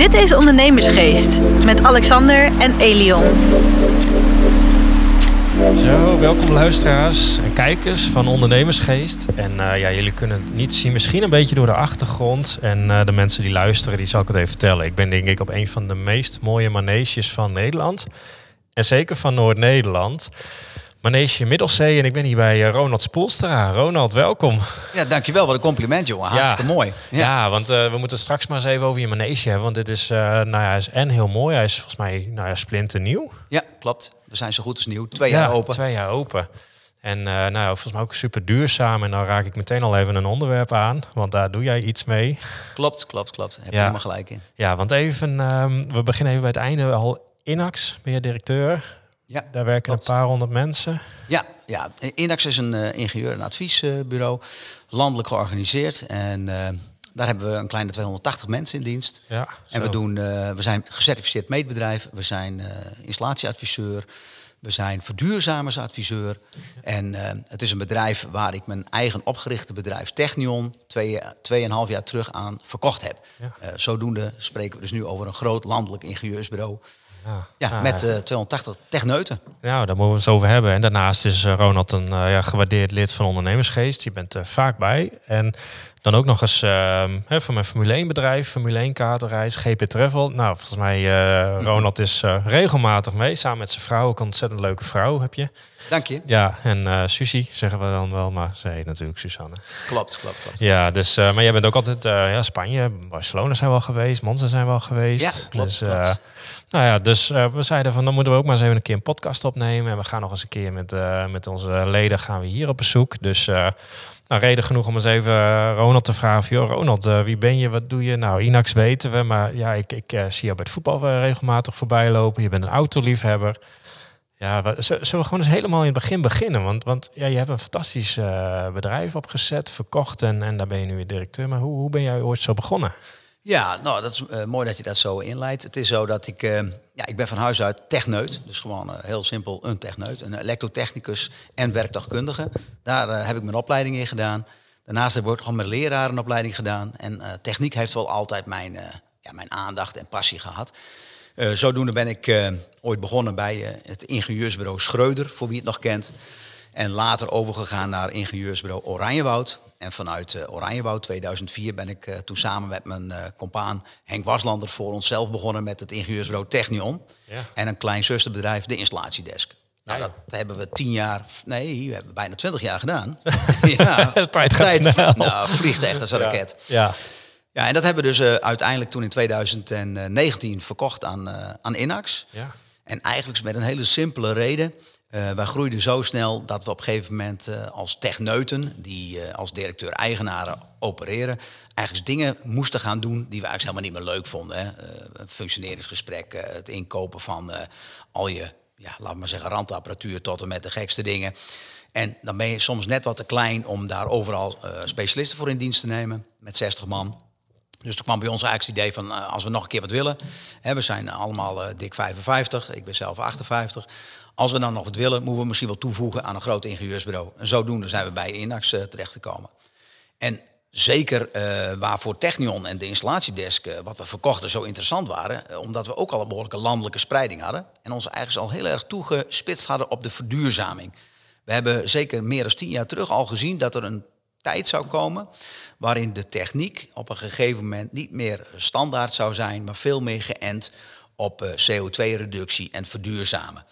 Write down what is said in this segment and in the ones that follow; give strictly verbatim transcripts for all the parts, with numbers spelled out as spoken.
Dit is Ondernemersgeest met Alexander en Elion. Zo, welkom luisteraars en kijkers van Ondernemersgeest. En uh, ja, jullie kunnen het niet zien, misschien een beetje door de achtergrond. En uh, de mensen die luisteren, die zal ik het even vertellen. Ik ben denk ik op een van de meest mooie maneges van Nederland. En zeker van Noord-Nederland. Manege Middelzee en ik ben hier bij Ronald Spoelstra. Ronald, welkom. Ja, dankjewel. Wat een compliment, jongen. Hartstikke ja. mooi. Ja, ja want uh, we moeten straks maar eens even over je manege hebben. Want dit is, uh, nou ja, hij is en heel mooi. Hij is volgens mij nou ja, splinternieuw. Ja, klopt. We zijn zo goed als nieuw. Twee jaar ja, open. twee jaar open. En uh, nou ja, volgens mij ook super duurzaam. En dan raak ik meteen al even een onderwerp aan. Want daar doe jij iets mee. Klopt, klopt, klopt. Heb je ja. helemaal gelijk in. Ja, want even, um, we beginnen even bij het einde al. Inax, ben je directeur? Ja, daar werken klopt. een paar honderd mensen. Ja, ja. Inax is een uh, ingenieur- en adviesbureau, landelijk georganiseerd. En uh, daar hebben we een kleine tweehonderdtachtig mensen in dienst. Ja, en we, doen, uh, we zijn gecertificeerd meetbedrijf, we zijn uh, installatieadviseur, we zijn verduurzamersadviseur. En uh, het is een bedrijf waar ik mijn eigen opgerichte bedrijf Technium twee, tweeënhalf jaar terug aan verkocht heb. Ja. Uh, zodoende spreken we dus nu over een groot landelijk ingenieursbureau. Ja, ja nou, met uh, tweehonderdtachtig techneuten. Nou, daar moeten we het over hebben. En daarnaast is uh, Ronald een uh, ja, gewaardeerd lid van Ondernemersgeest. Je bent er uh, vaak bij. En dan ook nog eens uh, hè, van mijn Formule één bedrijf, Formule één kaartenreis, G P Travel. Nou, volgens mij uh, Ronald is uh, regelmatig mee. Samen met zijn vrouw, ook een ontzettend leuke vrouw heb je. Dank je. Ja, en uh, Susie zeggen we dan wel, maar ze heet natuurlijk Susanne. Klopt, klopt, klopt. Ja, dus, uh, maar jij bent ook altijd, uh, ja, Spanje, Barcelona zijn we al geweest, Monza zijn we al geweest. Ja, klopt, dus, uh, klopt. Nou ja, dus uh, we zeiden van, dan moeten we ook maar eens even een keer een podcast opnemen. En we gaan nog eens een keer met, uh, met onze leden gaan we hier op bezoek. Dus uh, nou, reden genoeg om eens even Ronald te vragen. Van, joh, Ronald, uh, wie ben je, wat doe je? Nou, Inax weten we, maar ja, ik, ik uh, zie jou bij het voetbal uh, regelmatig voorbij lopen. Je bent een autoliefhebber. Ja, we, zullen we gewoon eens helemaal in het begin beginnen? Want, want ja, je hebt een fantastisch uh, bedrijf opgezet, verkocht en, en daar ben je nu weer directeur. Maar hoe, hoe ben jij ooit zo begonnen? Ja, nou, dat is uh, mooi dat je dat zo inleidt. Het is zo dat ik, uh, ja, ik ben van huis uit techneut. Dus gewoon uh, heel simpel een techneut. Een elektrotechnicus en werktuigkundige. Daar uh, heb ik mijn opleiding in gedaan. Daarnaast heb ik ook gewoon mijn lerarenopleiding gedaan. En uh, techniek heeft wel altijd mijn, uh, ja, mijn aandacht en passie gehad. Uh, zodoende ben ik uh, ooit begonnen bij uh, het ingenieursbureau Schreuder, voor wie het nog kent. En later overgegaan naar ingenieursbureau Oranjewoud. En vanuit uh, Oranjewoud tweeduizend vier ben ik uh, toen samen met mijn uh, compaan Henk Waslander voor onszelf begonnen met het ingenieursbureau Technion. Ja. En een klein zusterbedrijf, de Installatiedesk. Nou, dat hebben we tien jaar, nee, we hebben bijna twintig jaar gedaan. ja, de tijd gaat tijd, snel. Nou, vliegt echt als een ja. raket. Ja. Ja, en dat hebben we dus uh, uiteindelijk toen in tweeduizend negentien verkocht aan, uh, aan Inax. Ja. En eigenlijk met een hele simpele reden. Uh, wij groeiden zo snel dat we op een gegeven moment uh, als techneuten, die uh, als directeur-eigenaren opereren, eigenlijk dingen moesten gaan doen die we eigenlijk helemaal niet meer leuk vonden. Hè? Uh, een functioneringsgesprek, uh, het inkopen van uh, al je, ja, laten we maar zeggen, randapparatuur tot en met de gekste dingen. En dan ben je soms net wat te klein om daar overal uh, specialisten voor in dienst te nemen met zestig man. Dus toen kwam bij ons eigenlijk het idee van, uh, als we nog een keer wat willen. Hè, we zijn allemaal uh, dik vijfenvijftig, ik ben zelf achtenvijftig. Als we dan nog wat willen, moeten we misschien wel toevoegen aan een groot ingenieursbureau. En zodoende zijn we bij Inax uh, terechtgekomen. En zeker uh, waarvoor Technion en de Installatiedesk, uh, wat we verkochten, zo interessant waren. Uh, omdat we ook al een behoorlijke landelijke spreiding hadden. En ons eigenlijk al heel erg toegespitst hadden op de verduurzaming. We hebben zeker meer dan tien jaar terug al gezien dat er een tijd zou komen waarin de techniek op een gegeven moment niet meer standaard zou zijn, maar veel meer geënt op uh, C O twee reductie en verduurzamen.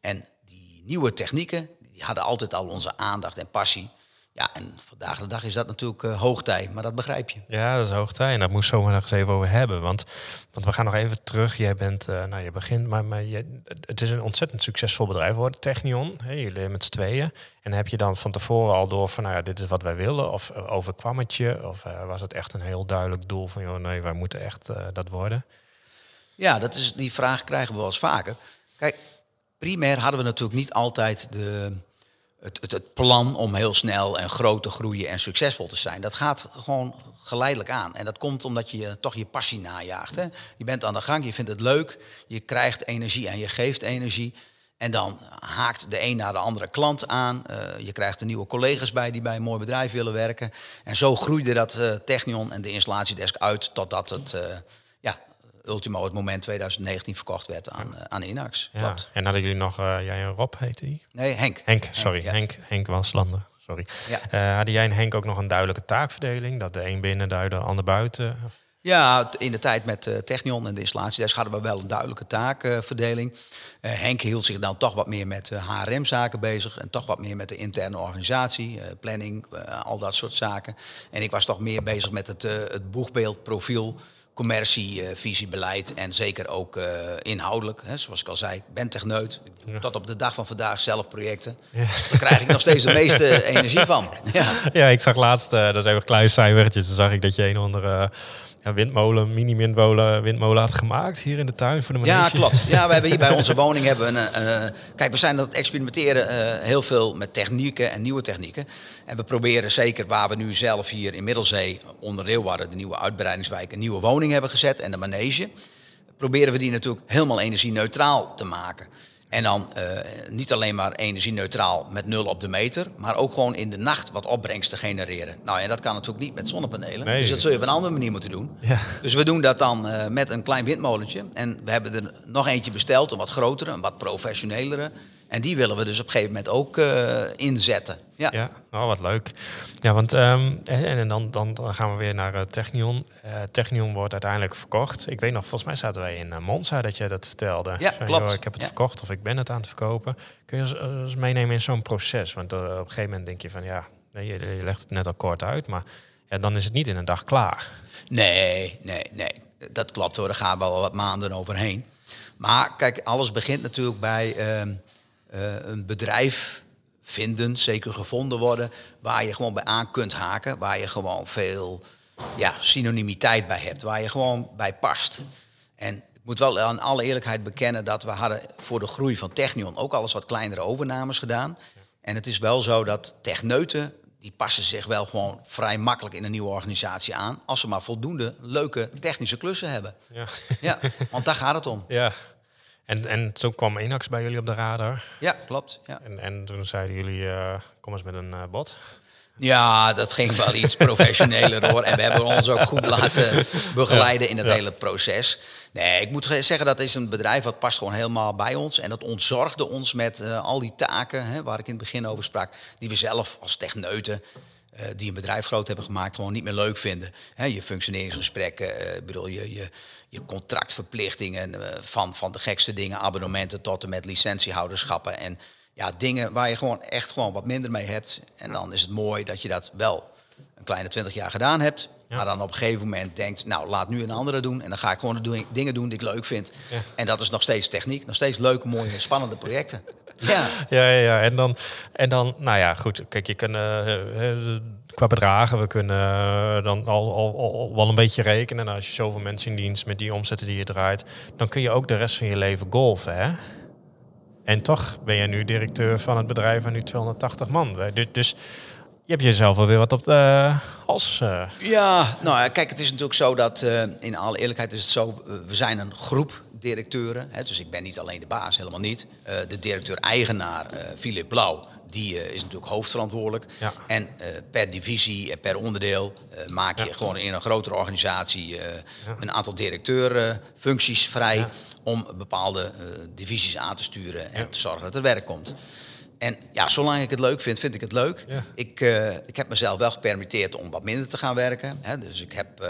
En die nieuwe technieken die hadden altijd al onze aandacht en passie. Ja, en vandaag de dag is dat natuurlijk uh, hoogtij, maar dat begrijp je. Ja, dat is hoogtij en daar moest zomaar nog eens even over hebben. Want, want we gaan nog even terug. Jij bent, uh, nou je begint, maar, maar je, het is een ontzettend succesvol bedrijf geworden, Technion. Hey, jullie met z'n tweeën. En heb je dan van tevoren al door van, nou ja, dit is wat wij willen? Of uh, overkwam het je? Of uh, was het echt een heel duidelijk doel van, joh, nee, wij moeten echt uh, dat worden? Ja, dat is, die vraag krijgen we wel eens vaker. Kijk, primair hadden we natuurlijk niet altijd de... Het, het, het plan om heel snel en groot te groeien en succesvol te zijn. Dat gaat gewoon geleidelijk aan. En dat komt omdat je toch je passie najaagt. Hè? Je bent aan de gang, je vindt het leuk. Je krijgt energie en je geeft energie. En dan haakt de een naar de andere klant aan. Uh, je krijgt er nieuwe collega's bij die bij een mooi bedrijf willen werken. En zo groeide dat uh, Technion en de Installatiedesk uit totdat het... Uh, Ultimo het moment twintig negentien verkocht werd aan, ja. uh, aan Inax. Ja. En hadden jullie nog, uh, jij en Rob heette die? Nee, Henk. Henk, sorry. Henk, ja. Henk, Henk Waslander. Sorry. Ja. Uh, hadden jij en Henk ook nog een duidelijke taakverdeling? Dat de een binnen duidde, de ander buiten? Ja, in de tijd met uh, Technion en de Installatiedesk hadden we wel een duidelijke taakverdeling. Uh, uh, Henk hield zich dan toch wat meer met uh, H R M-zaken bezig. En toch wat meer met de interne organisatie, uh, planning, uh, al dat soort zaken. En ik was toch meer bezig met het, uh, het boegbeeldprofiel, commercie, uh, visie, beleid en zeker ook uh, inhoudelijk. Hè, zoals ik al zei, ik ben techneut. Ik doe ja. tot op de dag van vandaag zelf projecten. Ja. Daar krijg ik nog steeds de meeste energie van. Ja, ja, ik zag laatst, uh, dat is even klein cijfertjes, dan zag ik dat je een of andere... Uh, Ja, windmolen, mini-windmolen, windmolen had gemaakt hier in de tuin voor de manege. Ja, klopt. Ja, we hebben hier bij onze woning hebben we een... Uh, kijk, we zijn aan het experimenteren uh, heel veel met technieken en nieuwe technieken. En we proberen zeker waar we nu zelf hier in Middelzee, onder Reeuwwarden, de nieuwe uitbreidingswijk, een nieuwe woning hebben gezet en de manege, proberen we die natuurlijk helemaal energie-neutraal te maken. En dan uh, niet alleen maar energie-neutraal met nul op de meter, maar ook gewoon in de nacht wat opbrengsten genereren. Nou, en dat kan natuurlijk niet met zonnepanelen. Nee. Dus dat zul je op een andere manier moeten doen. Ja. Dus we doen dat dan uh, met een klein windmolentje. En we hebben er nog eentje besteld, een wat grotere, een wat professionelere. En die willen we dus op een gegeven moment ook uh, inzetten. Ja, ja. Oh, wat leuk. Ja, want um, en, en dan, dan, dan gaan we weer naar uh, Technion. Uh, Technion wordt uiteindelijk verkocht. Ik weet nog, volgens mij zaten wij in uh, Monza dat jij dat vertelde. Ja, van, klopt. Joh, ik heb het ja. verkocht of ik ben het aan het verkopen. Kun je eens, eens meenemen in zo'n proces? Want uh, op een gegeven moment denk je van, ja, je, je legt het net al kort uit. Maar ja, dan is het niet in een dag klaar. Nee, nee, nee. Dat klopt hoor. Daar gaan we al wat maanden overheen. Maar kijk, alles begint natuurlijk bij... Um, Uh, een bedrijf vinden, zeker gevonden worden, waar je gewoon bij aan kunt haken, waar je gewoon veel ja, synonimiteit bij hebt, waar je gewoon bij past. En ik moet wel aan alle eerlijkheid bekennen dat we hadden voor de groei van Technion ook alles wat kleinere overnames gedaan. En het is wel zo dat techneuten, die passen zich wel gewoon vrij makkelijk in een nieuwe organisatie aan, als ze maar voldoende leuke technische klussen hebben. Ja, ja, want daar gaat het om. Ja. En, en zo kwam Inax bij jullie op de radar. Ja, klopt. Ja. En, en toen zeiden jullie, uh, kom eens met een uh, bod. Ja, dat ging wel iets professioneler hoor. En we hebben ons ook goed laten begeleiden in het ja. hele proces. Nee, ik moet zeggen, dat is een bedrijf dat past gewoon helemaal bij ons. En dat ontzorgde ons met uh, al die taken, hè, waar ik in het begin over sprak, die we zelf als techneuten, Uh, die een bedrijf groot hebben gemaakt, gewoon niet meer leuk vinden. He, je functioneringsgesprekken, uh, bedoel, je, je, je contractverplichtingen, uh, van, van de gekste dingen, abonnementen tot en met licentiehouderschappen. En ja, dingen waar je gewoon echt gewoon wat minder mee hebt. En dan is het mooi dat je dat wel een kleine twintig jaar gedaan hebt. Ja. Maar dan op een gegeven moment denkt, nou, laat nu een andere doen. En dan ga ik gewoon de do- dingen doen die ik leuk vind. Ja. En dat is nog steeds techniek. Nog steeds leuke, mooie, spannende projecten. Ja. Ja, ja, ja. En dan, en dan, nou ja, goed. Kijk, je kunt uh, qua bedragen, we kunnen uh, dan al, al, al wel een beetje rekenen. En als je zoveel mensen in dienst met die omzetten die je draait, dan kun je ook de rest van je leven golven, hè? En toch ben je nu directeur van het bedrijf van nu tweehonderdtachtig man. Dus, dus je hebt jezelf alweer wat op de hals. Uh, uh. Ja, nou kijk, het is natuurlijk zo dat, uh, in alle eerlijkheid is het zo, uh, we zijn een groep directeuren. Hè, dus ik ben niet alleen de baas, helemaal niet. Uh, de directeur-eigenaar, uh, Filip Blauw, die uh, is natuurlijk hoofdverantwoordelijk. Ja. En uh, per divisie en per onderdeel uh, maak je ja. gewoon in een grotere organisatie uh, ja. een aantal directeurfuncties vrij ja. om bepaalde uh, divisies aan te sturen en ja. te zorgen dat er werk komt. En ja, zolang ik het leuk vind, vind ik het leuk. Ja. Ik, uh, ik heb mezelf wel gepermitteerd om wat minder te gaan werken. Hè. Dus ik heb uh,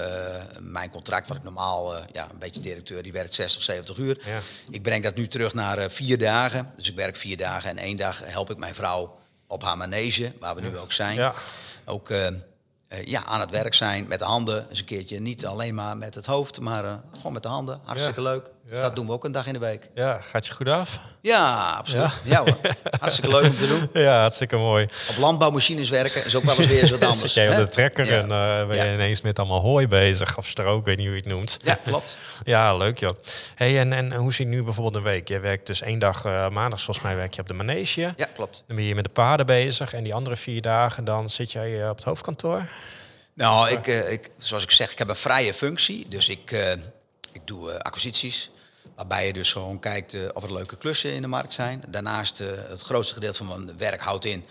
mijn contract, wat ik normaal, uh, ja, een beetje directeur, die werkt zestig, zeventig uur. Ja. Ik breng dat nu terug naar uh, vier dagen. Dus ik werk vier dagen en één dag help ik mijn vrouw op haar manege, waar we ja. nu ook zijn. Ja. Ook uh, uh, ja, aan het werk zijn met de handen. Dus een keertje niet alleen maar met het hoofd, maar uh, gewoon met de handen. Hartstikke ja. leuk. Ja. Dus dat doen we ook een dag in de week. Ja, gaat je goed af? Ja, absoluut. Ja, ja hoor. Hartstikke leuk om te doen. Ja, hartstikke mooi. Op landbouwmachines werken is ook wel eens weer eens wat anders. Zit jij op de trekker ja. en uh, ben je ja. ineens met allemaal hooi bezig of strook, weet niet hoe je het noemt. Ja, klopt. Ja, leuk joh. Hey, en, en hoe ziet nu bijvoorbeeld een week? Je werkt dus één dag, uh, maandags volgens mij werk je op de manege. Ja, klopt. Dan ben je met de paarden bezig en die andere vier dagen dan zit jij op het hoofdkantoor? Nou, ik, uh, ik, zoals ik zeg, ik heb een vrije functie, dus ik... Uh, Ik doe uh, acquisities, waarbij je dus gewoon kijkt uh, of er leuke klussen in de markt zijn. Daarnaast, uh, het grootste gedeelte van mijn werk houdt in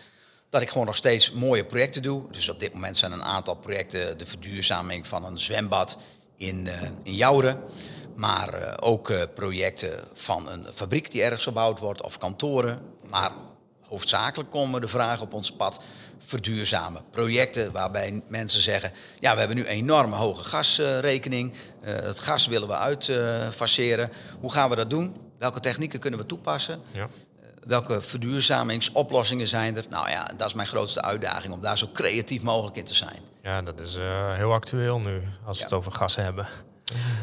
dat ik gewoon nog steeds mooie projecten doe. Dus op dit moment zijn een aantal projecten de verduurzaming van een zwembad in, uh, in Jouren. Maar uh, ook uh, projecten van een fabriek die ergens gebouwd wordt of kantoren. Maar hoofdzakelijk komen de vragen op ons pad verduurzamen. Projecten waarbij mensen zeggen, ja, we hebben nu een enorme hoge gasrekening. Uh, uh, het gas willen we uitfaseren. Uh, Hoe gaan we dat doen? Welke technieken kunnen we toepassen? Ja. Welke verduurzamingsoplossingen zijn er? Nou ja, dat is mijn grootste uitdaging, om daar zo creatief mogelijk in te zijn. Ja, dat is uh, heel actueel nu, als we ja. het over gas hebben.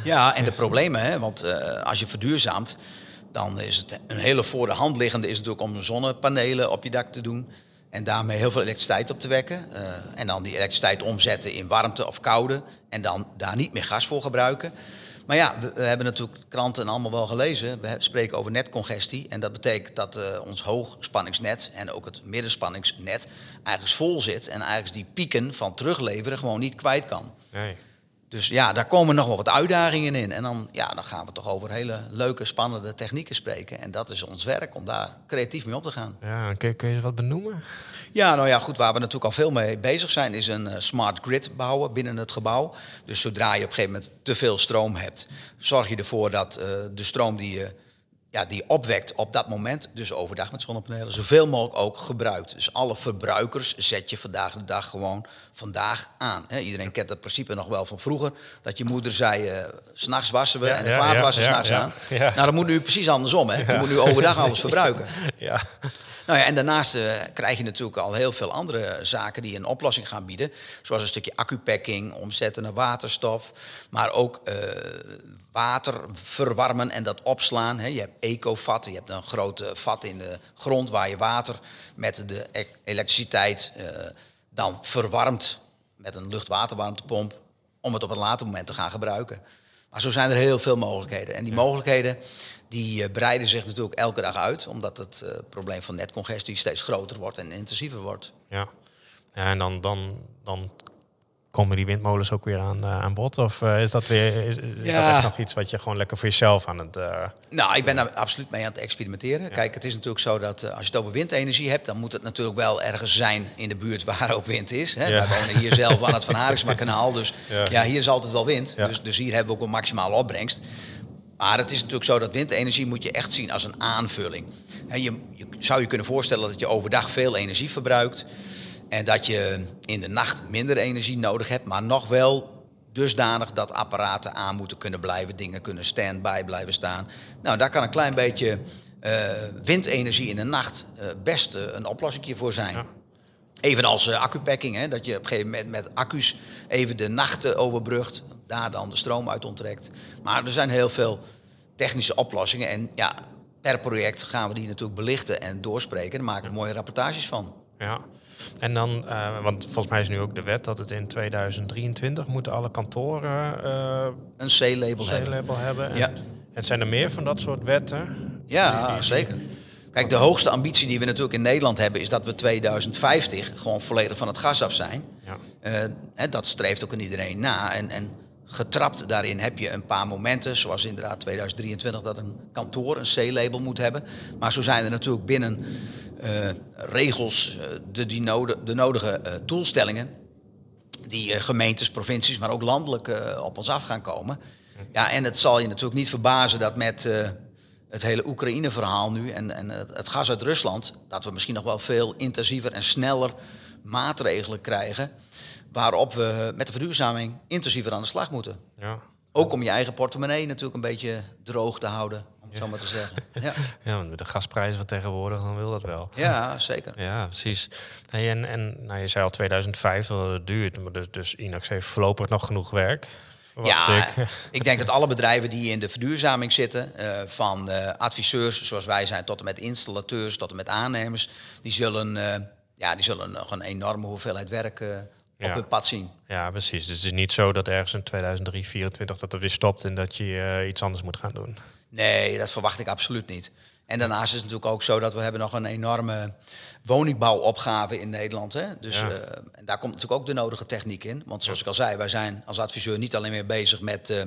Ja, en de problemen, hè, want uh, als je verduurzaamt, dan is het een hele voor de hand liggende is natuurlijk om zonnepanelen op je dak te doen. En daarmee heel veel elektriciteit op te wekken. Uh, en dan die elektriciteit omzetten in warmte of koude. En dan daar niet meer gas voor gebruiken. Maar ja, we, we hebben natuurlijk kranten allemaal wel gelezen. We spreken over netcongestie. En dat betekent dat uh, ons hoogspanningsnet en ook het middenspanningsnet eigenlijk vol zit. En eigenlijk die pieken van terugleveren gewoon niet kwijt kan. Nee. Dus ja, daar komen nog wel wat uitdagingen in. En dan, ja, dan gaan we toch over hele leuke, spannende technieken spreken. En dat is ons werk, om daar creatief mee op te gaan. Ja, kun je, kun je wat benoemen? Ja, nou ja, goed, waar we natuurlijk al veel mee bezig zijn, is een uh, smart grid bouwen binnen het gebouw. Dus zodra je op een gegeven moment te veel stroom hebt, zorg je ervoor dat uh, de stroom die je, ja, die opwekt op dat moment, dus overdag met zonnepanelen, zoveel mogelijk ook gebruikt. Dus alle verbruikers zet je vandaag de dag gewoon vandaag aan. He, iedereen kent dat principe nog wel van vroeger. Dat je moeder zei, uh, 's nachts wassen we ja, en de ja, vaat wassen ja, 's nachts ja, aan. Ja. Nou, dat moet nu precies andersom. Hè? Ja. Je moet nu overdag alles verbruiken. Ja. Nou ja, en daarnaast uh, krijg je natuurlijk al heel veel andere zaken die een oplossing gaan bieden. Zoals een stukje accupacking, omzetten naar waterstof. Maar ook uh, water verwarmen en dat opslaan. He, je hebt ecovatten, je hebt een grote vat in de grond waar je water met de e- elektriciteit uh, dan verwarmt met een luchtwaterwarmtepomp om het op een later moment te gaan gebruiken. Maar zo zijn er heel veel mogelijkheden. En die ja. mogelijkheden die breiden zich natuurlijk elke dag uit, omdat het uh, probleem van netcongestie steeds groter wordt en intensiever wordt. Ja, ja en dan, dan, dan komen die windmolens ook weer aan, uh, aan bod? Of uh, is dat weer is, is ja. dat echt nog iets wat je gewoon lekker voor jezelf aan het... Uh, nou, ik ben daar absoluut mee aan het experimenteren. Ja. Kijk, het is natuurlijk zo dat uh, als je het over windenergie hebt, dan moet het natuurlijk wel ergens zijn in de buurt waar ook wind is. Hè? Ja. Wij wonen hier zelf aan het Van Hariksma-kanaal, dus ja. ja, hier is altijd wel wind. Ja. Dus, dus hier hebben we ook een maximale opbrengst. Maar het is natuurlijk zo dat windenergie moet je echt zien als een aanvulling. He, je, je zou je kunnen voorstellen dat je overdag veel energie verbruikt en dat je in de nacht minder energie nodig hebt, maar nog wel dusdanig dat apparaten aan moeten kunnen blijven, dingen kunnen stand-by blijven staan. Nou, daar kan een klein beetje uh, windenergie in de nacht uh, best uh, een oplossing voor zijn. Ja. Evenals uh, accupacking, hè, dat je op een gegeven moment met accu's even de nachten overbrugt, daar dan de stroom uit onttrekt. Maar er zijn heel veel technische oplossingen en ja, per project gaan we die natuurlijk belichten en doorspreken en maken er mooie rapportages van. Ja. En dan, uh, want volgens mij is nu ook de wet dat het in tweeduizend drieëntwintig moeten alle kantoren uh, een C-label, C-label hebben. hebben. En, ja. en zijn er meer van dat soort wetten? Ja, die, die, zeker. Kijk, de hoogste ambitie die we natuurlijk in Nederland hebben is dat we tweeduizend vijftig gewoon volledig van het gas af zijn. Ja. Uh, en dat streeft ook in iedereen na. En, en getrapt daarin heb je een paar momenten, zoals inderdaad tweeduizend drieëntwintig dat een kantoor een C-label moet hebben. Maar zo zijn er natuurlijk binnen uh, regels uh, de, die node, de nodige uh, doelstellingen die uh, gemeentes, provincies, maar ook landelijk uh, op ons af gaan komen. Ja, en het zal je natuurlijk niet verbazen dat met Uh, het hele Oekraïne-verhaal nu en, en het gas uit Rusland, dat we misschien nog wel veel intensiever en sneller maatregelen krijgen waarop we met de verduurzaming intensiever aan de slag moeten. Ja. Ook om je eigen portemonnee natuurlijk een beetje droog te houden, om het ja. zo maar te zeggen. Ja. ja, want met de gasprijzen van tegenwoordig, dan wil dat wel. Ja, zeker. Ja, precies. Hey, en en nou, je zei al tweeduizend vijftig dat het duurt, maar dus, dus Inax heeft voorlopig nog genoeg werk. Wat ja, ik. ik denk dat alle bedrijven die in de verduurzaming zitten, uh, van uh, adviseurs zoals wij zijn tot en met installateurs, tot en met aannemers, die zullen, uh, ja, die zullen nog een enorme hoeveelheid werk uh, op ja. hun pad zien. Ja, precies. Dus het is niet zo dat ergens in tweeduizend drieëntwintig dat er weer stopt en dat je uh, iets anders moet gaan doen. Nee, dat verwacht ik absoluut niet. En daarnaast is het natuurlijk ook zo dat we hebben nog een enorme woningbouwopgave in Nederland. Hè? Dus ja. uh, en daar komt natuurlijk ook de nodige techniek in. Want zoals ik al zei, wij zijn als adviseur niet alleen meer bezig met uh,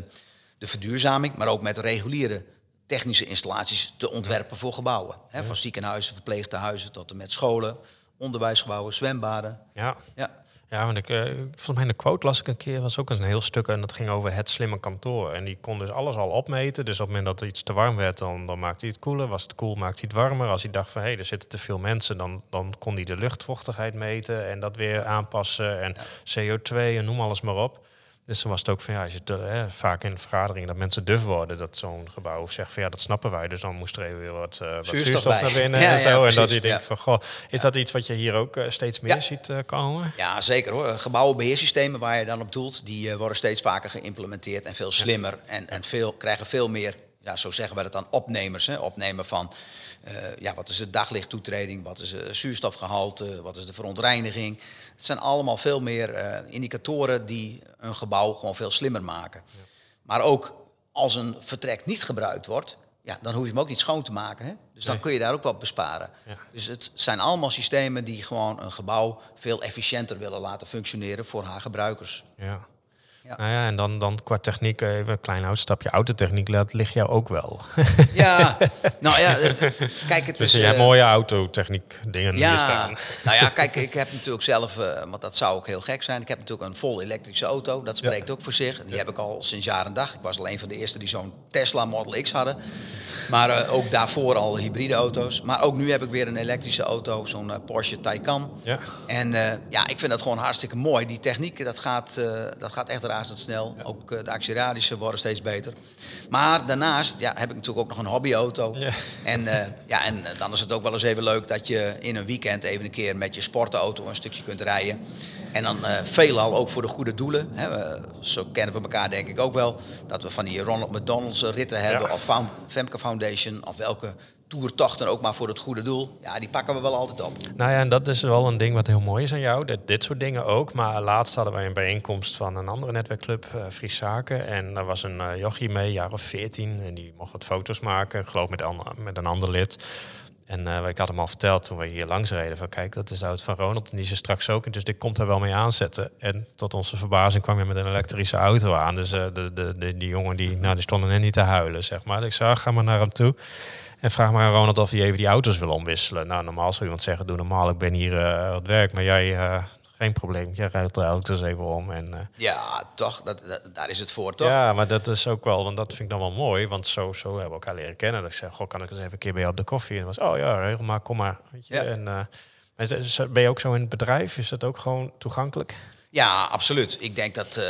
de verduurzaming, maar ook met reguliere technische installaties te ontwerpen ja. voor gebouwen. Hè? Ja. Van ziekenhuizen, verpleegtehuizen tot en met scholen, onderwijsgebouwen, zwembaden. Ja. ja. Ja, want ik, uh, volgens mij in de quote las ik een keer, was ook een heel stuk en dat ging over het slimme kantoor. En die kon dus alles al opmeten. Dus op het moment dat er iets te warm werd, dan, dan maakte hij het koeler. Was het koel, maakte hij het warmer. Als hij dacht van, hé, hey, er zitten te veel mensen, dan, dan kon hij de luchtvochtigheid meten en dat weer aanpassen. En C O twee en noem alles maar op. Dus dan was het ook van, ja, als je te, hè, vaak in vergaderingen dat mensen duf worden, dat zo'n gebouw zegt van, ja, dat snappen wij. Dus dan moest er even weer wat, uh, wat zuurstof, zuurstof naar binnen ja, en zo. Ja, precies, en dat je denkt ja. van, goh, is ja. dat iets wat je hier ook uh, steeds meer ja. ziet uh, komen? Ja, zeker hoor. Gebouwenbeheersystemen waar je dan op doelt, die uh, worden steeds vaker geïmplementeerd en veel slimmer. Ja. En, en veel, krijgen veel meer, ja, zo zeggen we dat dan, opnemers. Hè? Opnemen van, uh, ja, wat is de daglichttoetreding, wat is de zuurstofgehalte, wat is de verontreiniging. Het zijn allemaal veel meer uh, indicatoren die een gebouw gewoon veel slimmer maken. Ja. Maar ook als een vertrek niet gebruikt wordt, ja, dan hoef je hem ook niet schoon te maken. Hè? Dus dan nee. kun je daar ook wat besparen. Ja. Dus het zijn allemaal systemen die gewoon een gebouw veel efficiënter willen laten functioneren voor haar gebruikers. Ja. Ja. Nou ja, en dan, dan qua techniek, even een klein uitstapje, autotechniek, dat ligt jou ook wel. Ja, nou ja, kijk, het dus is... Dus jij uh, mooie autotechniek dingen ja, hier staan. Nou ja, kijk, ik heb natuurlijk zelf, uh, want dat zou ook heel gek zijn, ik heb natuurlijk een vol elektrische auto, dat spreekt ja. ook voor zich. Die ja. heb ik al sinds jaar en dag. Ik was al een van de eerste die zo'n Tesla Model X hadden. Maar uh, ook daarvoor al hybride auto's. Maar ook nu heb ik weer een elektrische auto, zo'n uh, Porsche Taycan. Ja. En uh, ja, ik vind dat gewoon hartstikke mooi. Die techniek, dat gaat, uh, dat gaat echt raar. Snel. Ja. Ook de actieradiussen worden steeds beter. Maar daarnaast ja, heb ik natuurlijk ook nog een hobbyauto. Ja. En, uh, ja, en dan is het ook wel eens even leuk dat je in een weekend even een keer met je sportauto een stukje kunt rijden. En dan uh, veelal ook voor de goede doelen. Hè. Uh, zo kennen we elkaar denk ik ook wel. Dat we van die Ronald McDonald's ritten hebben. Ja. Of Femke Foundation. Of welke toertochten ook maar voor het goede doel. Ja, die pakken we wel altijd op. Nou ja, en dat is wel een ding wat heel mooi is aan jou. Dat dit soort dingen ook. Maar laatst hadden wij een bijeenkomst van een andere netwerkclub, uh, Fries Zaken. En daar was een uh, jochie mee, jaar of veertien. En die mocht wat foto's maken, geloof met, an- met een ander lid. En uh, ik had hem al verteld toen we hier langs reden van kijk, dat is de auto van Ronald en die is er straks ook. En dus dit komt er wel mee aanzetten. En tot onze verbazing kwam hij met een elektrische auto aan. Dus uh, de, de, de, die jongen, die, nou, die stonden net niet te huilen, zeg maar. Ik zei, ga maar naar hem toe. En vraag maar aan Ronald of hij even die auto's wil omwisselen. Nou, normaal zou iemand zeggen, doe normaal, ik ben hier uh, aan het werk. Maar jij, uh, geen probleem, jij rijdt de auto's even om. En, uh... ja, toch, dat, dat, daar is het voor, toch? Ja, maar dat is ook wel, want dat vind ik dan wel mooi. Want zo, zo hebben we elkaar leren kennen. Dat ik zeg, goh, kan ik eens even een keer bij jou op de koffie? En dan was, oh ja, regel maar, kom maar. Weet je? Ja. En, uh, ben je ook zo in het bedrijf? Is dat ook gewoon toegankelijk? Ja, absoluut. Ik denk dat... Uh...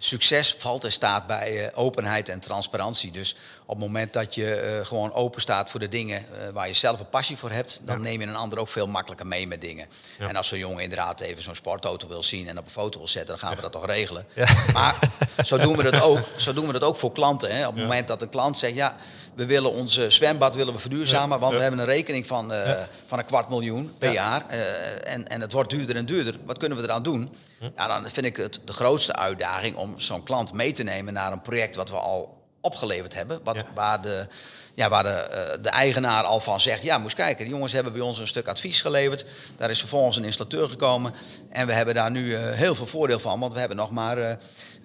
Succes valt en staat bij uh, openheid en transparantie. Dus op het moment dat je uh, gewoon open staat voor de dingen uh, waar je zelf een passie voor hebt, dan ja. neem je een ander ook veel makkelijker mee met dingen. Ja. En als zo'n jongen inderdaad even zo'n sportauto wil zien en op een foto wil zetten, dan gaan we dat toch regelen. Ja. Maar zo doen we dat ook, zo doen we dat ook voor klanten. Hè. Op het ja. moment dat een klant zegt, ja, we willen ons zwembad willen we verduurzamen, ja. want ja. we hebben een rekening van, uh, ja. van een kwart miljoen per ja. jaar. Uh, en, en het wordt duurder en duurder. Wat kunnen we eraan doen? Ja. Ja, dan vind ik het de grootste uitdaging om zo'n klant mee te nemen naar een project wat we al opgeleverd hebben. Wat, ja. Waar, de, ja, waar de, uh, de eigenaar al van zegt, ja, moest kijken. De jongens hebben bij ons een stuk advies geleverd. Daar is vervolgens een installateur gekomen. En we hebben daar nu uh, heel veel voordeel van. Want we hebben nog maar uh,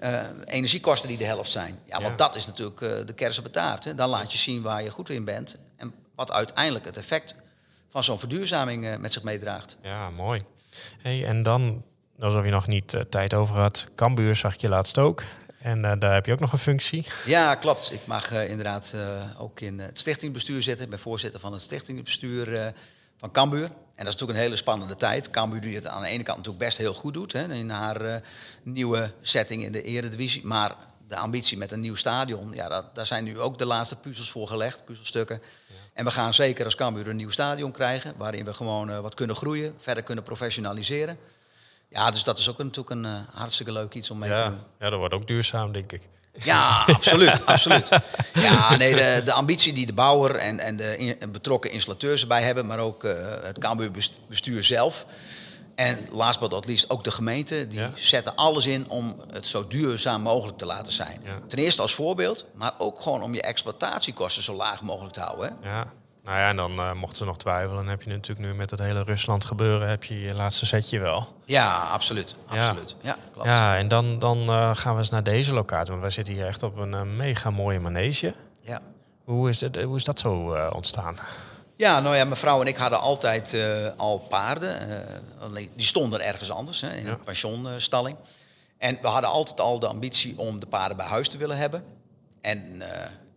uh, energiekosten die de helft zijn. Ja, want ja. dat is natuurlijk uh, de kers op de taart. Hè. Dan laat je zien waar je goed in bent. En wat uiteindelijk het effect van zo'n verduurzaming uh, met zich meedraagt. Ja, mooi. Hey, en dan... Alsof je nog niet uh, tijd over had. Cambuur zag ik je laatst ook. En uh, daar heb je ook nog een functie. Ja, klopt. Ik mag uh, inderdaad uh, ook in het stichtingsbestuur zitten. Ik ben voorzitter van het stichtingsbestuur uh, van Cambuur. En dat is natuurlijk een hele spannende tijd. Cambuur die het aan de ene kant natuurlijk best heel goed doet. Hè, in haar uh, nieuwe setting in de Eredivisie. Maar de ambitie met een nieuw stadion. Ja, dat, daar zijn nu ook de laatste puzzels voor gelegd. Puzzelstukken. Ja. En we gaan zeker als Cambuur een nieuw stadion krijgen. Waarin we gewoon uh, wat kunnen groeien. Verder kunnen professionaliseren. Ja, dus dat is ook natuurlijk een uh, hartstikke leuk iets om mee ja, te doen. Ja, dat wordt ook duurzaam, denk ik. Ja, absoluut, absoluut. Ja, nee, de, de ambitie die de bouwer en, en de in, en betrokken installateurs erbij hebben... maar ook uh, het Cambuurbestuur zelf... En last but not least ook de gemeente. Die ja. zetten alles in om het zo duurzaam mogelijk te laten zijn. Ja. Ten eerste als voorbeeld, maar ook gewoon om je exploitatiekosten zo laag mogelijk te houden. Hè? Ja. Nou ja, en dan uh, mochten ze nog twijfelen. Heb je natuurlijk nu met het hele Rusland gebeuren, heb je je laatste setje wel. Ja, absoluut. absoluut. Ja. Ja, klopt. Ja, en dan, dan uh, gaan we eens naar deze locatie. Want wij zitten hier echt op een uh, mega mooie manege. Ja. Hoe is, het, hoe is dat zo uh, ontstaan? Ja, nou ja, mijn vrouw en ik hadden altijd uh, al paarden. Uh, die stonden ergens anders, hè, in ja. een pensionstalling. Uh, en we hadden altijd al de ambitie om de paarden bij huis te willen hebben. En uh,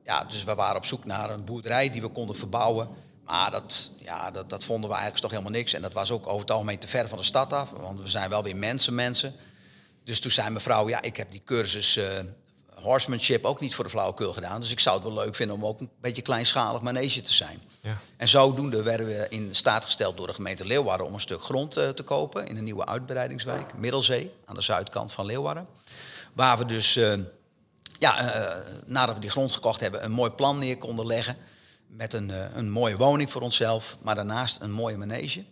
ja, dus we waren op zoek naar een boerderij die we konden verbouwen. Maar dat, ja, dat, dat vonden we eigenlijk toch helemaal niks. En dat was ook over het algemeen te ver van de stad af. Want we zijn wel weer mensen, mensen. Dus toen zei mijn vrouw, ja, ik heb die cursus... Uh, horsemanship ook niet voor de flauwekul gedaan. Dus ik zou het wel leuk vinden om ook een beetje kleinschalig manege te zijn. Ja. En zodoende werden we in staat gesteld door de gemeente Leeuwarden om een stuk grond uh, te kopen in een nieuwe uitbreidingswijk, Middelzee, aan de zuidkant van Leeuwarden. Waar we dus, uh, ja, uh, nadat we die grond gekocht hebben, een mooi plan neer konden leggen. Met een, uh, een mooie woning voor onszelf, maar daarnaast een mooie manege.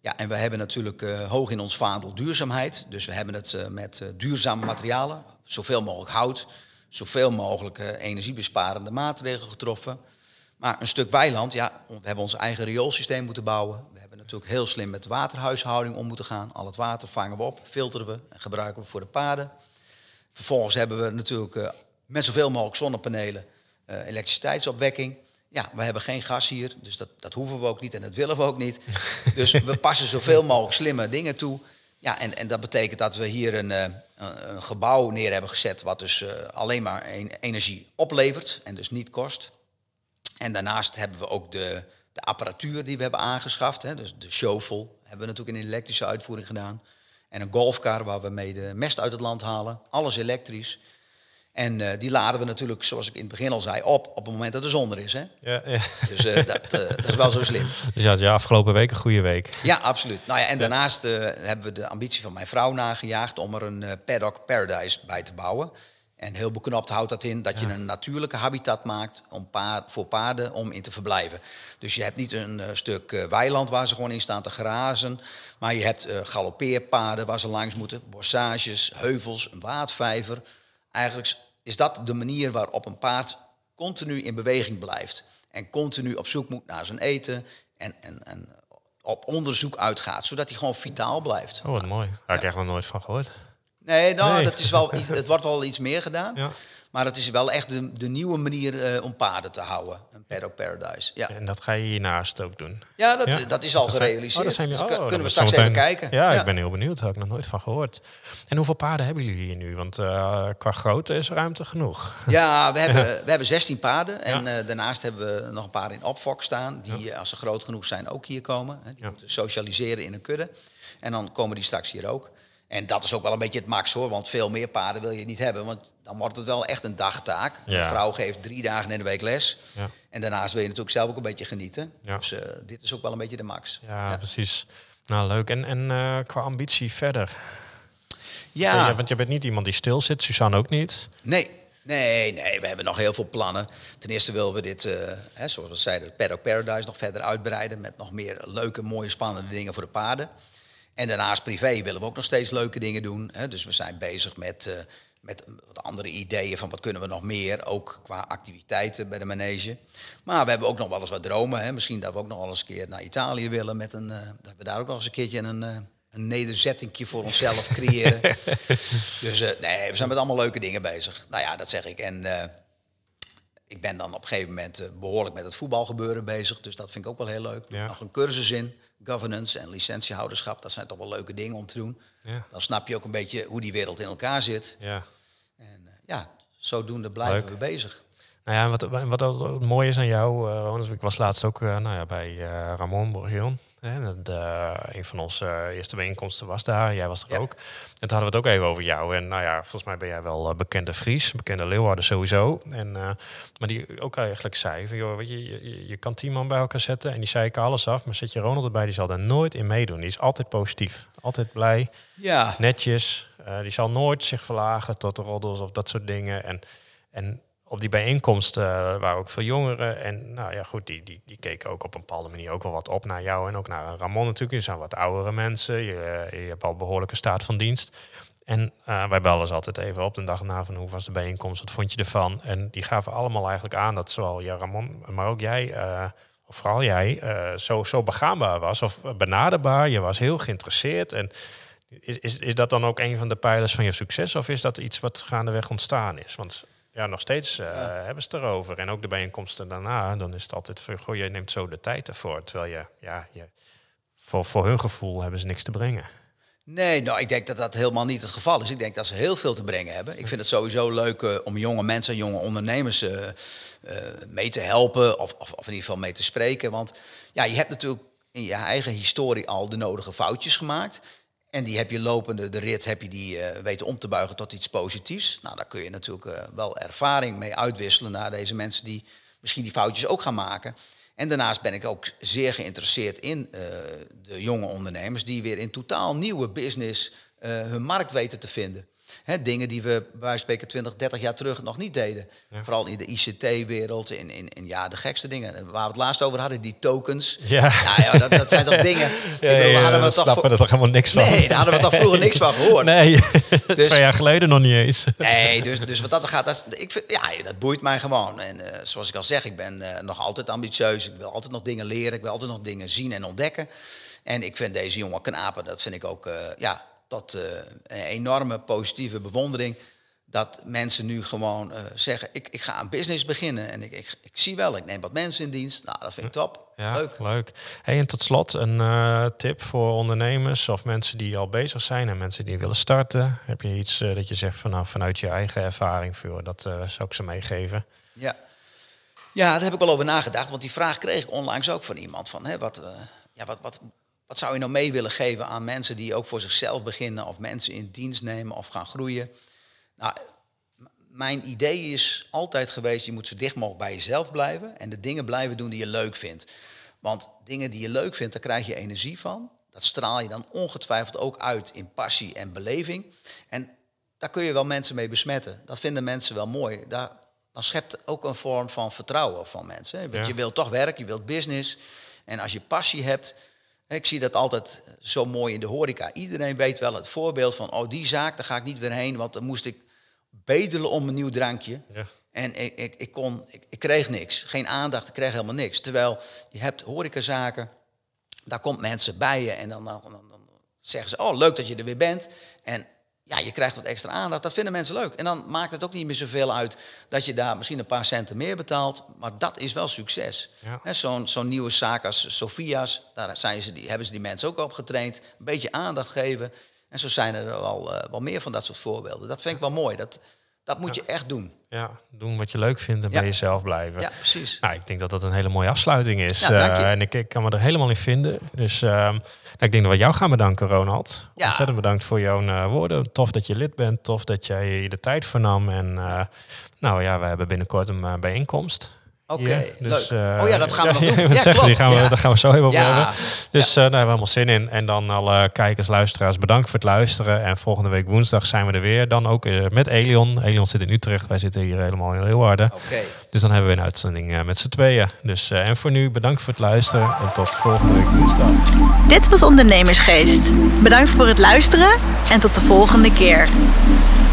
Ja, en we hebben natuurlijk uh, hoog in ons vaandel duurzaamheid. Dus we hebben het uh, met uh, duurzame materialen, zoveel mogelijk hout, zoveel mogelijk uh, energiebesparende maatregelen getroffen. Maar een stuk weiland, ja, we hebben ons eigen rioolsysteem moeten bouwen. We hebben natuurlijk heel slim met waterhuishouding om moeten gaan. Al het water vangen we op, filteren we en gebruiken we voor de paarden. Vervolgens hebben we natuurlijk uh, met zoveel mogelijk zonnepanelen uh, elektriciteitsopwekking. Ja, we hebben geen gas hier, dus dat, dat hoeven we ook niet en dat willen we ook niet. Dus we passen zoveel mogelijk slimme dingen toe. Ja, en, en dat betekent dat we hier een, een, een gebouw neer hebben gezet... wat dus uh, alleen maar een, energie oplevert en dus niet kost. En daarnaast hebben we ook de, de apparatuur die we hebben aangeschaft. Hè, dus de shovel hebben we natuurlijk in een elektrische uitvoering gedaan. En een golfkar waar we mee de mest uit het land halen. Alles elektrisch. En uh, die laden we natuurlijk, zoals ik in het begin al zei, op op het moment dat de zon er is. Hè? Ja, ja. Dus uh, dat, uh, dat is wel zo slim. Dus ja, ja, afgelopen week een goede week. Ja, absoluut. Nou ja, en daarnaast uh, hebben we de ambitie van mijn vrouw nagejaagd om er een uh, Paddock Paradise bij te bouwen. En heel beknopt houdt dat in dat je ja. een natuurlijke habitat maakt om paard, voor paarden om in te verblijven. Dus je hebt niet een uh, stuk uh, weiland waar ze gewoon in staan te grazen. Maar je hebt uh, galoppeerpaden waar ze langs moeten. Bossages, heuvels, een waadvijver. Eigenlijk is dat de manier waarop een paard continu in beweging blijft. En continu op zoek moet naar zijn eten en, en, en op onderzoek uitgaat. Zodat hij gewoon vitaal blijft. Oh, wat nou, mooi. Daar heb ik echt nog nooit van gehoord. Nee, nou, nee. Dat is wel iets, het wordt wel iets meer gedaan. Ja. Maar dat is wel echt de, de nieuwe manier uh, om paarden te houden. Een Paddock Paradise. Ja. En dat ga je hiernaast ook doen? Ja, dat, ja? dat is al dat gerealiseerd. Zijn, oh, dat zijn, oh, dus oh, kunnen we straks even kijken. Ja, ja, ik ben heel benieuwd. Daar heb ik nog nooit van gehoord. En hoeveel paarden hebben jullie hier nu? Want uh, qua grootte is ruimte genoeg. Ja, we hebben, we hebben zestien paarden. En ja. uh, daarnaast hebben we nog een paar in opfok staan. Die, ja. als ze groot genoeg zijn, ook hier komen. Die ja. moeten socialiseren in een kudde. En dan komen die straks hier ook. En dat is ook wel een beetje het max, hoor. Want veel meer paarden wil je niet hebben. Want dan wordt het wel echt een dagtaak. Ja. Een vrouw geeft drie dagen in de week les. Ja. En daarnaast wil je natuurlijk zelf ook een beetje genieten. Ja. Dus uh, dit is ook wel een beetje de max. Ja, ja. precies. Nou, leuk. En, en uh, qua ambitie verder? Ja. Want je bent niet iemand die stil zit. Susanne ook niet. Nee. Nee, nee, we hebben nog heel veel plannen. Ten eerste willen we dit, uh, hè, zoals we zeiden, Paddock Paradise nog verder uitbreiden. Met nog meer leuke, mooie, spannende dingen voor de paarden. En daarnaast privé willen we ook nog steeds leuke dingen doen. Hè? Dus we zijn bezig met, uh, met wat andere ideeën van wat kunnen we nog meer. Ook qua activiteiten bij de manege. Maar we hebben ook nog wel eens wat dromen. Hè? Misschien dat we ook nog wel eens een keer naar Italië willen. Met een, uh, dat we daar ook nog eens een keertje een, uh, een nederzettingje voor onszelf creëren. Dus uh, nee, we zijn met allemaal leuke dingen bezig. Nou ja, dat zeg ik. En uh, ik ben dan op een gegeven moment uh, behoorlijk met het voetbalgebeuren bezig. Dus dat vind ik ook wel heel leuk. Ja. Doe nog een cursus in. Governance en licentiehouderschap, dat zijn toch wel leuke dingen om te doen. Ja. Dan snap je ook een beetje hoe die wereld in elkaar zit. Ja. En uh, ja, zodoende blijven Leuk. we bezig. Nou ja, en wat, wat, wat mooi is aan jou, uh, ik was laatst ook uh, nou ja, bij uh, Ramon Borgion. Hè, de, uh, een van onze uh, eerste bijeenkomsten was daar, jij was er ja. ook. En toen hadden we het ook even over jou. En nou ja, volgens mij ben jij wel uh, bekende Fries, bekende Leeuwarden sowieso. En, uh, maar die ook eigenlijk zei van, joh, weet je, je, je kan tien man bij elkaar zetten en die zei ik alles af. Maar zet je Ronald erbij, die zal daar nooit in meedoen. Die is altijd positief, altijd blij, ja. netjes. Uh, die zal nooit zich verlagen tot roddels of dat soort dingen. En... en op die bijeenkomsten uh, waren ook veel jongeren. En nou ja, goed, die, die, die keken ook op een bepaalde manier ook wel wat op naar jou. En ook naar Ramon natuurlijk. Je zijn wat oudere mensen. Je, je hebt al een behoorlijke staat van dienst. En uh, wij belden ze altijd even op de dag na van hoe was de bijeenkomst? Wat vond je ervan? En die gaven allemaal eigenlijk aan dat zowel ja, Ramon, maar ook jij... Uh, of vooral jij, uh, zo, zo begaanbaar was. Of benaderbaar. Je was heel geïnteresseerd. En is, is, is dat dan ook een van de pijlers van je succes? Of is dat iets wat gaandeweg ontstaan is? Want... Ja, nog steeds uh, ja. hebben ze het erover. En ook de bijeenkomsten daarna, dan is het altijd van, goh, je neemt zo de tijd ervoor. Terwijl je, ja, je, voor, voor hun gevoel hebben ze niks te brengen. Nee, nou, ik denk dat dat helemaal niet het geval is. Ik denk dat ze heel veel te brengen hebben. Ik vind het sowieso leuk uh, om jonge mensen en jonge ondernemers uh, uh, mee te helpen. Of, of, of in ieder geval mee te spreken. Want ja, je hebt natuurlijk in je eigen historie al de nodige foutjes gemaakt. En die heb je lopende, de rit heb je die uh, weten om te buigen tot iets positiefs. Nou, daar kun je natuurlijk uh, wel ervaring mee uitwisselen naar deze mensen die misschien die foutjes ook gaan maken. En daarnaast ben ik ook zeer geïnteresseerd in uh, de jonge ondernemers die weer in totaal nieuwe business uh, hun markt weten te vinden. Hè, dingen die we bij wijze van spreken twintig, dertig jaar terug nog niet deden. Ja. Vooral in de I C T-wereld, in, in, in ja, de gekste dingen. Waar we het laatst over hadden, die tokens. Ja, nou, ja dat, dat zijn toch dingen... Ja, ik bedoel, ja, hadden we snappen toch vo- er toch helemaal niks van. Nee, daar hadden we toch vroeger niks van gehoord. Nee, dus, twee jaar geleden nog niet eens. Nee, dus, dus wat dat gaat, dat, ik vind, ja, dat boeit mij gewoon. En uh, zoals ik al zeg, ik ben uh, nog altijd ambitieus. Ik wil altijd nog dingen leren. Ik wil altijd nog dingen zien en ontdekken. En ik vind deze jonge knapen, dat vind ik ook... Uh, ja. Tot uh, een enorme positieve bewondering dat mensen nu gewoon uh, zeggen... Ik, ik ga een business beginnen en ik, ik, ik zie wel, ik neem wat mensen in dienst. Nou, dat vind ik top. Ja, leuk. leuk. Hey, en tot slot een uh, tip voor ondernemers of mensen die al bezig zijn... en mensen die willen starten. Heb je iets uh, dat je zegt van, nou, vanuit je eigen ervaring... Voor, dat uh, zou ik ze meegeven? Ja. ja, daar heb ik wel over nagedacht. Want die vraag kreeg ik onlangs ook van iemand. Van, hè, wat... Uh, ja, wat, wat Wat zou je nou mee willen geven aan mensen die ook voor zichzelf beginnen... of mensen in dienst nemen of gaan groeien? Nou, m- mijn idee is altijd geweest... je moet zo dicht mogelijk bij jezelf blijven... en de dingen blijven doen die je leuk vindt. Want dingen die je leuk vindt, daar krijg je energie van. Dat straal je dan ongetwijfeld ook uit in passie en beleving. En daar kun je wel mensen mee besmetten. Dat vinden mensen wel mooi. Daar, dan schept ook een vorm van vertrouwen van mensen. Hè? Want ja. je wilt toch werk, je wilt business. En als je passie hebt... Ik zie dat altijd zo mooi in de horeca. Iedereen weet wel het voorbeeld van... oh, die zaak, daar ga ik niet weer heen... want dan moest ik bedelen om een nieuw drankje. Ja. En ik, ik, ik, kon, ik, ik kreeg niks. Geen aandacht, ik kreeg helemaal niks. Terwijl je hebt horecazaken... daar komt mensen bij je... en dan, dan, dan, dan zeggen ze... oh, leuk dat je er weer bent. En ja, je krijgt wat extra aandacht. Dat vinden mensen leuk. En dan maakt het ook niet meer zoveel uit... dat je daar misschien een paar centen meer betaalt. Maar dat is wel succes. Ja. He, zo'n, zo'n nieuwe zaak als Sofia's... daar zijn ze die, hebben ze die mensen ook op getraind. Een beetje aandacht geven. En zo zijn er wel, uh, wel meer van dat soort voorbeelden. Dat vind ik wel mooi. Dat, dat moet ja. je echt doen. Ja, doen wat je leuk vindt en ja. bij jezelf blijven. Ja, precies. Nou, ik denk dat dat een hele mooie afsluiting is. Ja, uh, en ik, ik kan me er helemaal in vinden. Dus... Uh, Nou, ik denk dat we jou gaan bedanken, Ronald. Ja. Ontzettend bedankt voor jouw uh, woorden. Tof dat je lid bent. Tof dat jij je de tijd voor nam. En uh, nou ja, we hebben binnenkort een uh, bijeenkomst. Oké, okay, dus, leuk. Uh, oh ja, dat gaan we ja, nog doen. Ja, zeggen, klopt. Die gaan we, ja. Daar gaan we zo even op ja. hebben. Dus ja. uh, daar hebben we helemaal zin in. En dan alle kijkers, luisteraars, bedankt voor het luisteren. En volgende week woensdag zijn we er weer. Dan ook uh, met Elion. Elion zit in Utrecht. Wij zitten hier helemaal in Reeuwwarden. Okay. Dus dan hebben we een uitzending uh, met z'n tweeën. Dus, uh, en voor nu, bedankt voor het luisteren. En tot volgende week woensdag. Dit was Ondernemersgeest. Bedankt voor het luisteren. En tot de volgende keer.